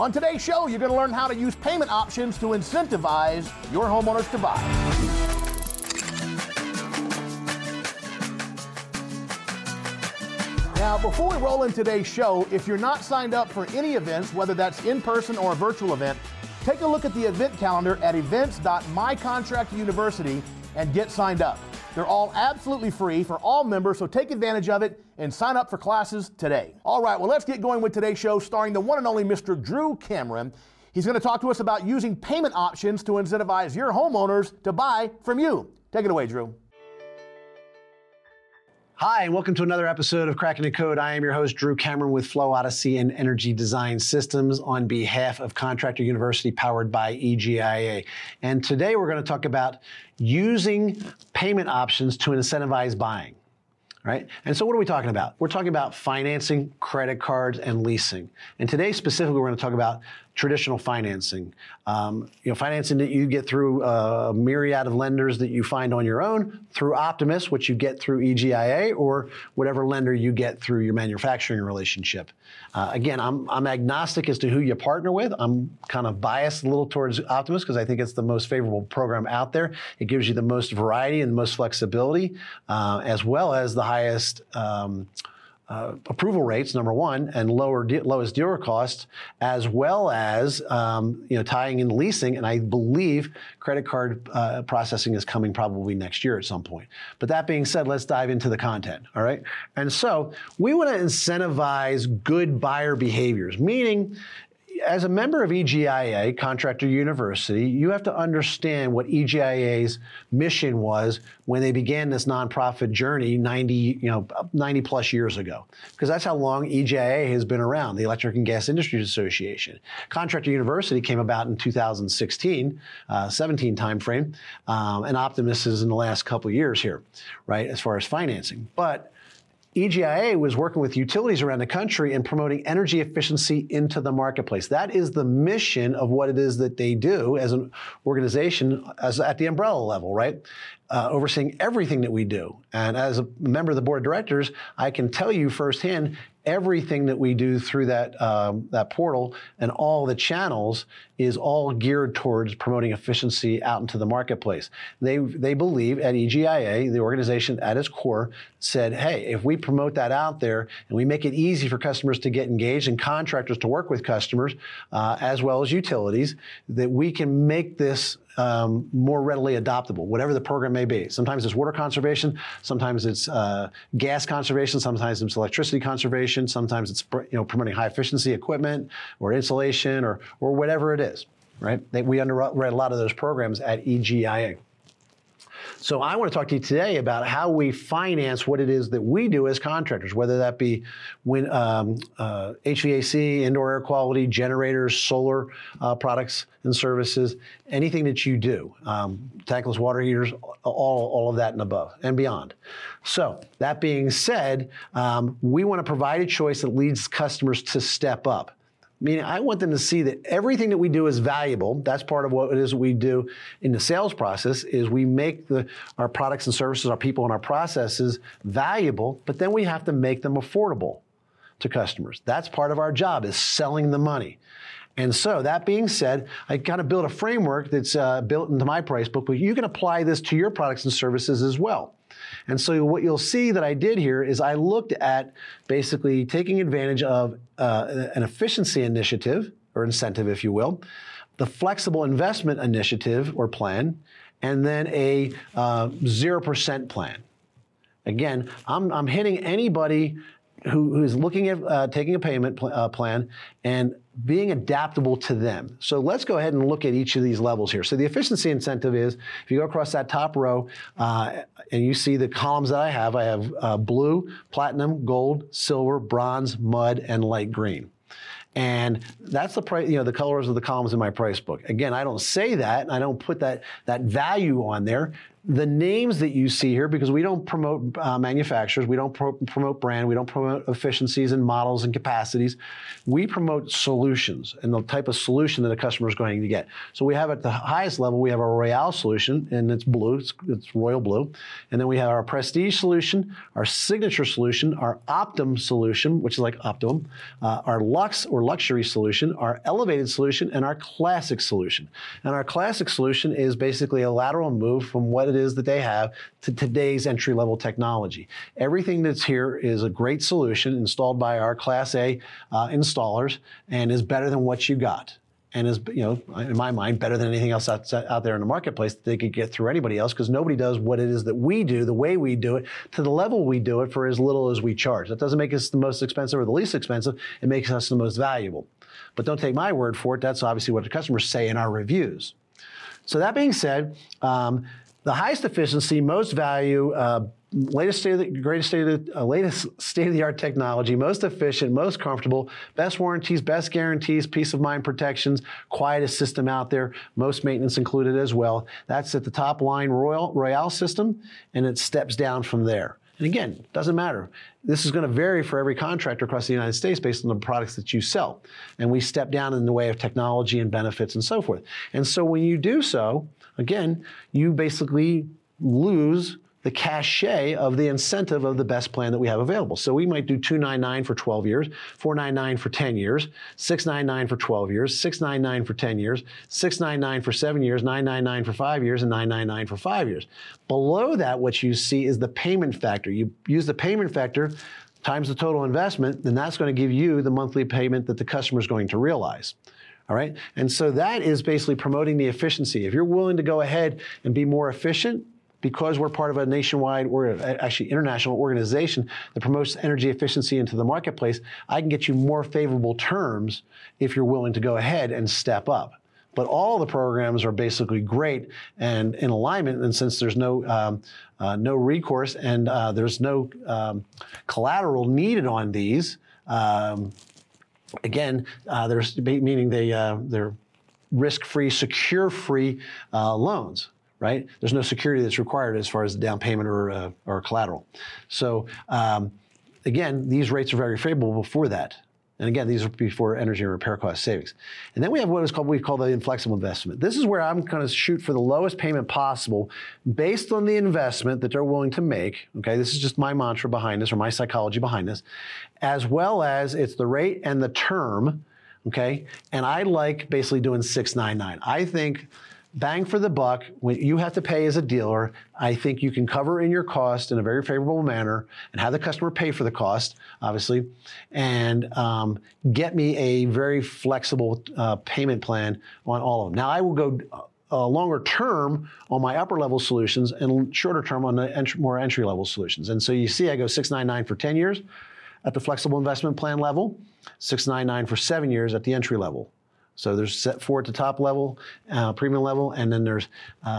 On today's show, you're going to learn how to use payment options to incentivize your homeowners to buy. Now, before we roll in today's show, if you're not signed up for any events, whether that's in person or a virtual event, take a look at the event calendar at events.mycontractoruniversity and get signed up. They're all absolutely free for all members, so take advantage of it and sign up for classes today. All right, well, let's get going with today's show, starring the one and only Mr. Drew Cameron. He's going to talk to us about using payment options to incentivize your homeowners to buy from you. Take it away, Drew. Hi, and welcome to another episode of Cracking the Code. I am your host, Drew Cameron with Flow Odyssey and Energy Design Systems on behalf of Contractor University, powered by EGIA. And today we're going to talk about using payment options to incentivize buying, right? And so what are we talking about? We're talking about financing, credit cards, and leasing. And today specifically, we're going to talk about traditional financing, financing that you get through a myriad of lenders that you find on your own, through Optimus, which you get through EGIA, or whatever lender you get through your manufacturing relationship. Again, I'm agnostic as to who you partner with. I'm kind of biased a little towards Optimus because I think it's the most favorable program out there. It gives you the most variety and the most flexibility, as well as the highest approval rates, number one, and lowest dealer costs, as well as tying in leasing, and I believe credit card processing is coming probably next year at some point. But that being said, let's dive into the content, all right? And so we want to incentivize good buyer behaviors, meaning as a member of EGIA, Contractor University, you have to understand what EGIA's mission was when they began this nonprofit journey 90 plus years ago, because that's how long EGIA has been around, the Electric and Gas Industries Association. Contractor University came about in 2016, 17 timeframe, and Optimus is in the last couple of years here, right, as far as financing. But EGIA was working with utilities around the country and promoting energy efficiency into the marketplace. That is the mission of what it is that they do as an organization, as at the umbrella level, right? Overseeing everything that we do. And as a member of the board of directors, I can tell you firsthand everything that we do through that that portal and all the channels is all geared towards promoting efficiency out into the marketplace. They believe at EGIA, the organization at its core, said, hey, if we promote that out there and we make it easy for customers to get engaged and contractors to work with customers, as well as utilities, that we can make this more readily adoptable, whatever the program may be. Sometimes it's water conservation, sometimes it's gas conservation, sometimes it's electricity conservation, sometimes it's promoting high efficiency equipment or insulation or whatever it is, right? We underwrite a lot of those programs at EGIA. So I want to talk to you today about how we finance what it is that we do as contractors, whether that be HVAC, indoor air quality, generators, solar products and services, anything that you do, tankless water heaters, all of that and above and beyond. So that being said, we want to provide a choice that leads customers to step up. Meaning I want them to see that everything that we do is valuable. That's part of what it is we do in the sales process is we make our products and services, our people and our processes valuable, but then we have to make them affordable to customers. That's part of our job is selling the money. And so that being said, I kind of built a framework that's built into my price book, but you can apply this to your products and services as well. And so what you'll see that I did here is I looked at basically taking advantage of an efficiency initiative or incentive, if you will, the flexible investment initiative or plan, and then a 0% plan. Again, I'm hitting anybody who's looking at taking a payment plan and being adaptable to them. So let's go ahead and look at each of these levels here. So the efficiency incentive is, if you go across that top row and you see the columns that I have blue, platinum, gold, silver, bronze, mud, and light green. And that's the price, the colors of the columns in my price book. Again, I don't say that, I don't put that value on there. The names that you see here, because we don't promote manufacturers, we don't promote brand, we don't promote efficiencies and models and capacities. We promote solutions and the type of solution that a customer is going to get. So we have at the highest level, we have our Royale solution, and it's blue, it's royal blue. And then we have our Prestige solution, our Signature solution, our Optum solution, which is like Optum, our Luxe or Luxury solution, our Elevated solution, and our Classic solution. And our Classic solution is basically a lateral move from what it is that they have to today's entry-level technology. Everything that's here is a great solution installed by our Class A installers and is better than what you got. And is, you know, in my mind, better than anything else out there in the marketplace that they could get through anybody else, because nobody does what it is that we do, the way we do it, to the level we do it for as little as we charge. That doesn't make us the most expensive or the least expensive. It makes us the most valuable. But don't take my word for it. That's obviously what the customers say in our reviews. So that being said, the highest efficiency, most value, latest state-of-the-art technology, most efficient, most comfortable, best warranties, best guarantees, peace of mind protections, quietest system out there, most maintenance included as well. That's at the top line Royale system, and it steps down from there. And again, it doesn't matter. This is going to vary for every contractor across the United States based on the products that you sell. And we step down in the way of technology and benefits and so forth. And so when you do so, again, you basically lose the cachet of the incentive of the best plan that we have available. So we might do $299 for 12 years, $499 for 10 years, $699 for 12 years, $699 for 10 years, $699 for 7 years, $999 for 5 years, and $999 for 5 years. Below that, what you see is the payment factor. You use the payment factor times the total investment, then that's going to give you the monthly payment that the customer is going to realize. All right? And so that is basically promoting the efficiency. If you're willing to go ahead and be more efficient, because we're part of a nationwide or actually international organization that promotes energy efficiency into the marketplace, I can get you more favorable terms if you're willing to go ahead and step up. But all the programs are basically great and in alignment. And since there's no recourse and there's no collateral needed on these, they're risk-free, secure-free loans. Right? There's no security that's required as far as the down payment or collateral. So again, these rates are very favorable for that. And again, these are before energy and repair cost savings. And then we have what is called, we call the inflexible investment. This is where I'm going to shoot for the lowest payment possible based on the investment that they're willing to make. Okay, this is just my mantra behind this, or my psychology behind this, as well as it's the rate and the term. Okay, and I like basically doing 699. I think bang for the buck, when you have to pay as a dealer, I think you can cover in your cost in a very favorable manner and have the customer pay for the cost, obviously, and get me a very flexible payment plan on all of them. Now, I will go longer term on my upper level solutions and shorter term on the more entry level solutions. And so you see I go 699 for 10 years at the flexible investment plan level, 699 for 7 years at the entry level. So there's set 4 at the top level, premium level, and then there's 3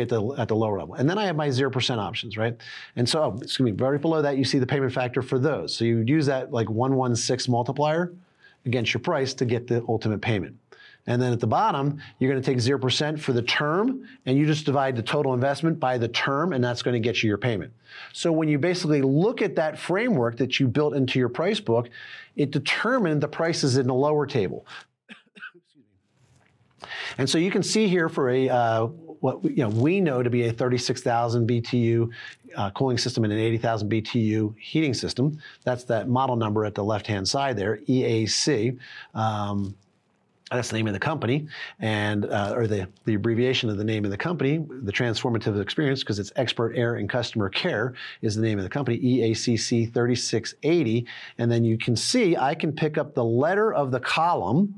at the lower level. And then I have my 0% options, right? And so it's going to be very below that. You see the payment factor for those. So you would use that like 116 multiplier against your price to get the ultimate payment. And then at the bottom, you're going to take 0% for the term, and you just divide the total investment by the term, and that's going to get you your payment. So when you basically look at that framework that you built into your price book, it determined the prices in the lower table. And so you can see here for a what we know to be a 36,000 BTU cooling system and an 80,000 BTU heating system. That's that model number at the left-hand side there, EAC. That's the name of the company, and or the abbreviation of the name of the company, the transformative experience, because it's Expert Air and Customer Care is the name of the company, EACC 3680. And then you can see I can pick up the letter of the column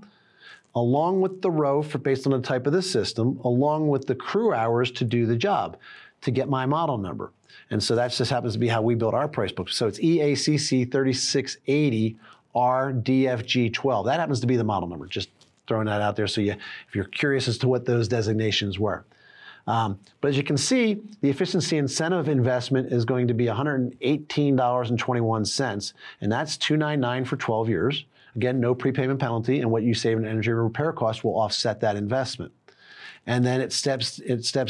along with the row for based on the type of the system, along with the crew hours to do the job, to get my model number. And so that just happens to be how we build our price book. So it's EACC 3680 RDFG 12. That happens to be the model number, just throwing that out there. So if you're curious as to what those designations were. But as you can see, the efficiency incentive investment is going to be $118.21, and that's $299 for 12 years. Again, no prepayment penalty, and what you save in energy repair costs will offset that investment. and then it steps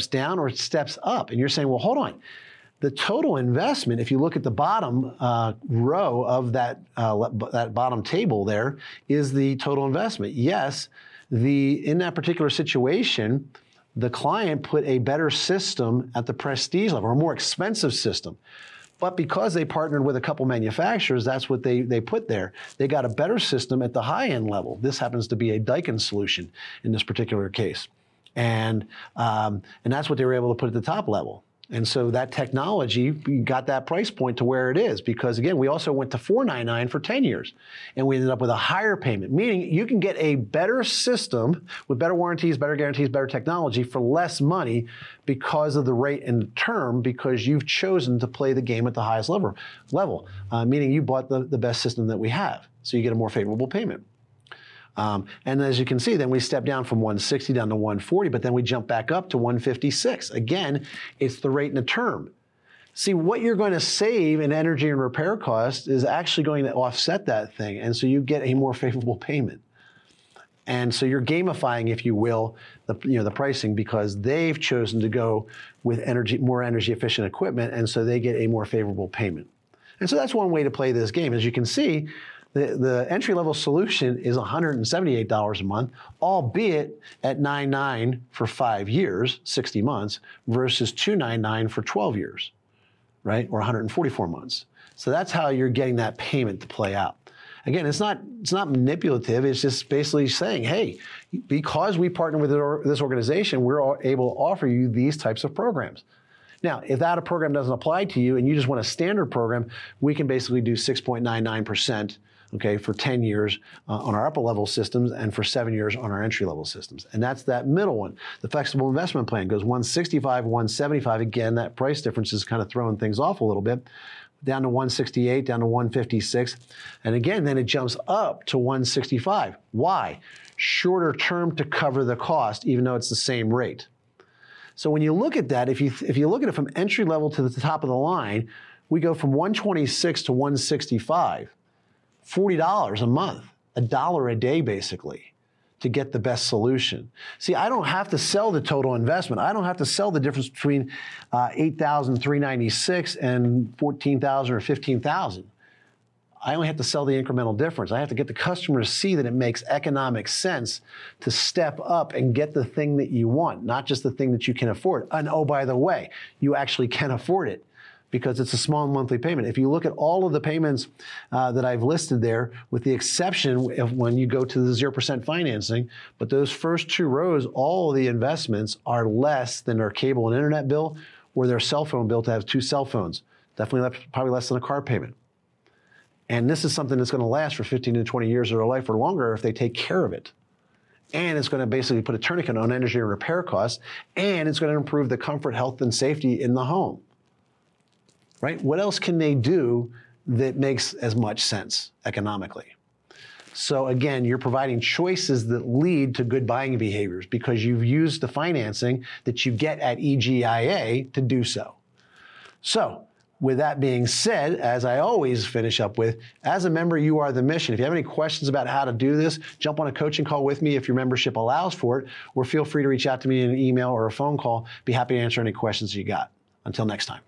down or it steps up. And you're saying, well, hold on. The total investment, if you look at the bottom row of that bottom table there, is the total investment. Yes, in that particular situation, the client put a better system at the prestige level, or a more expensive system. But because they partnered with a couple manufacturers, that's what they put there. They got a better system at the high-end level. This happens to be a Daikin solution in this particular case. And that's what they were able to put at the top level. And so that technology got that price point to where it is, because again, we also went to $499 for 10 years and we ended up with a higher payment, meaning you can get a better system with better warranties, better guarantees, better technology for less money because of the rate and the term, because you've chosen to play the game at the highest level, meaning you bought the best system that we have. So you get a more favorable payment. And as you can see, then we step down from 160 down to 140, but then we jump back up to 156. Again, it's the rate and the term. See, what you're going to save in energy and repair costs is actually going to offset that thing. And so you get a more favorable payment. And so you're gamifying, if you will, the pricing, because they've chosen to go with more energy efficient equipment. And so they get a more favorable payment. And so that's one way to play this game. As you can see, the entry-level solution is $178 a month, albeit at $99 for 5 years, 60 months, versus $299 for 12 years, right? Or 144 months. So that's how you're getting that payment to play out. Again, it's not manipulative. It's just basically saying, hey, because we partner with this organization, we're able to offer you these types of programs. Now, if that program doesn't apply to you and you just want a standard program, we can basically do 6.99%. okay, for 10 years on our upper level systems and for 7 years on our entry level systems. And that's that middle one. The flexible investment plan goes 165, 175. Again, that price difference is kind of throwing things off a little bit. Down to 168, down to 156. And again, then it jumps up to 165. Why? Shorter term to cover the cost, even though it's the same rate. So when you look at that, if you look at it from entry level to the top of the line, we go from 126 to 165. $40 a month, $1 a day basically, to get the best solution. See, I don't have to sell the total investment. I don't have to sell the difference between $8,396 and $14,000 or $15,000. I only have to sell the incremental difference. I have to get the customer to see that it makes economic sense to step up and get the thing that you want, not just the thing that you can afford. And oh, by the way, you actually can afford it, because it's a small monthly payment. If you look at all of the payments that I've listed there, with the exception of when you go to the 0% financing, but those first two rows, all of the investments are less than their cable and internet bill or their cell phone bill to have two cell phones. Definitely probably less than a car payment. And this is something that's gonna last for 15 to 20 years of their life or longer if they take care of it. And it's gonna basically put a tourniquet on energy and repair costs, and it's gonna improve the comfort, health, and safety in the home. Right? What else can they do that makes as much sense economically? So again, you're providing choices that lead to good buying behaviors because you've used the financing that you get at EGIA to do so. So with that being said, as I always finish up with, as a member, you are the mission. If you have any questions about how to do this, jump on a coaching call with me if your membership allows for it, or feel free to reach out to me in an email or a phone call. Be happy to answer any questions you got. Until next time.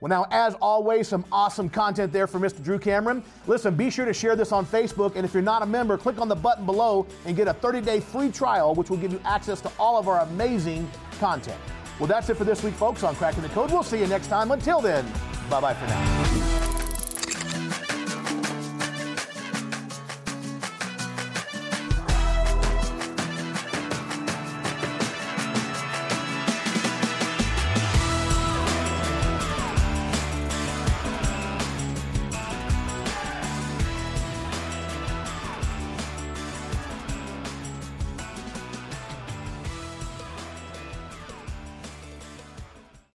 Well, now, as always, some awesome content there for Mr. Drew Cameron. Listen, be sure to share this on Facebook, and if you're not a member, click on the button below and get a 30-day free trial, which will give you access to all of our amazing content. Well, that's it for this week, folks, on Cracking the Code. We'll see you next time. Until then, bye-bye for now.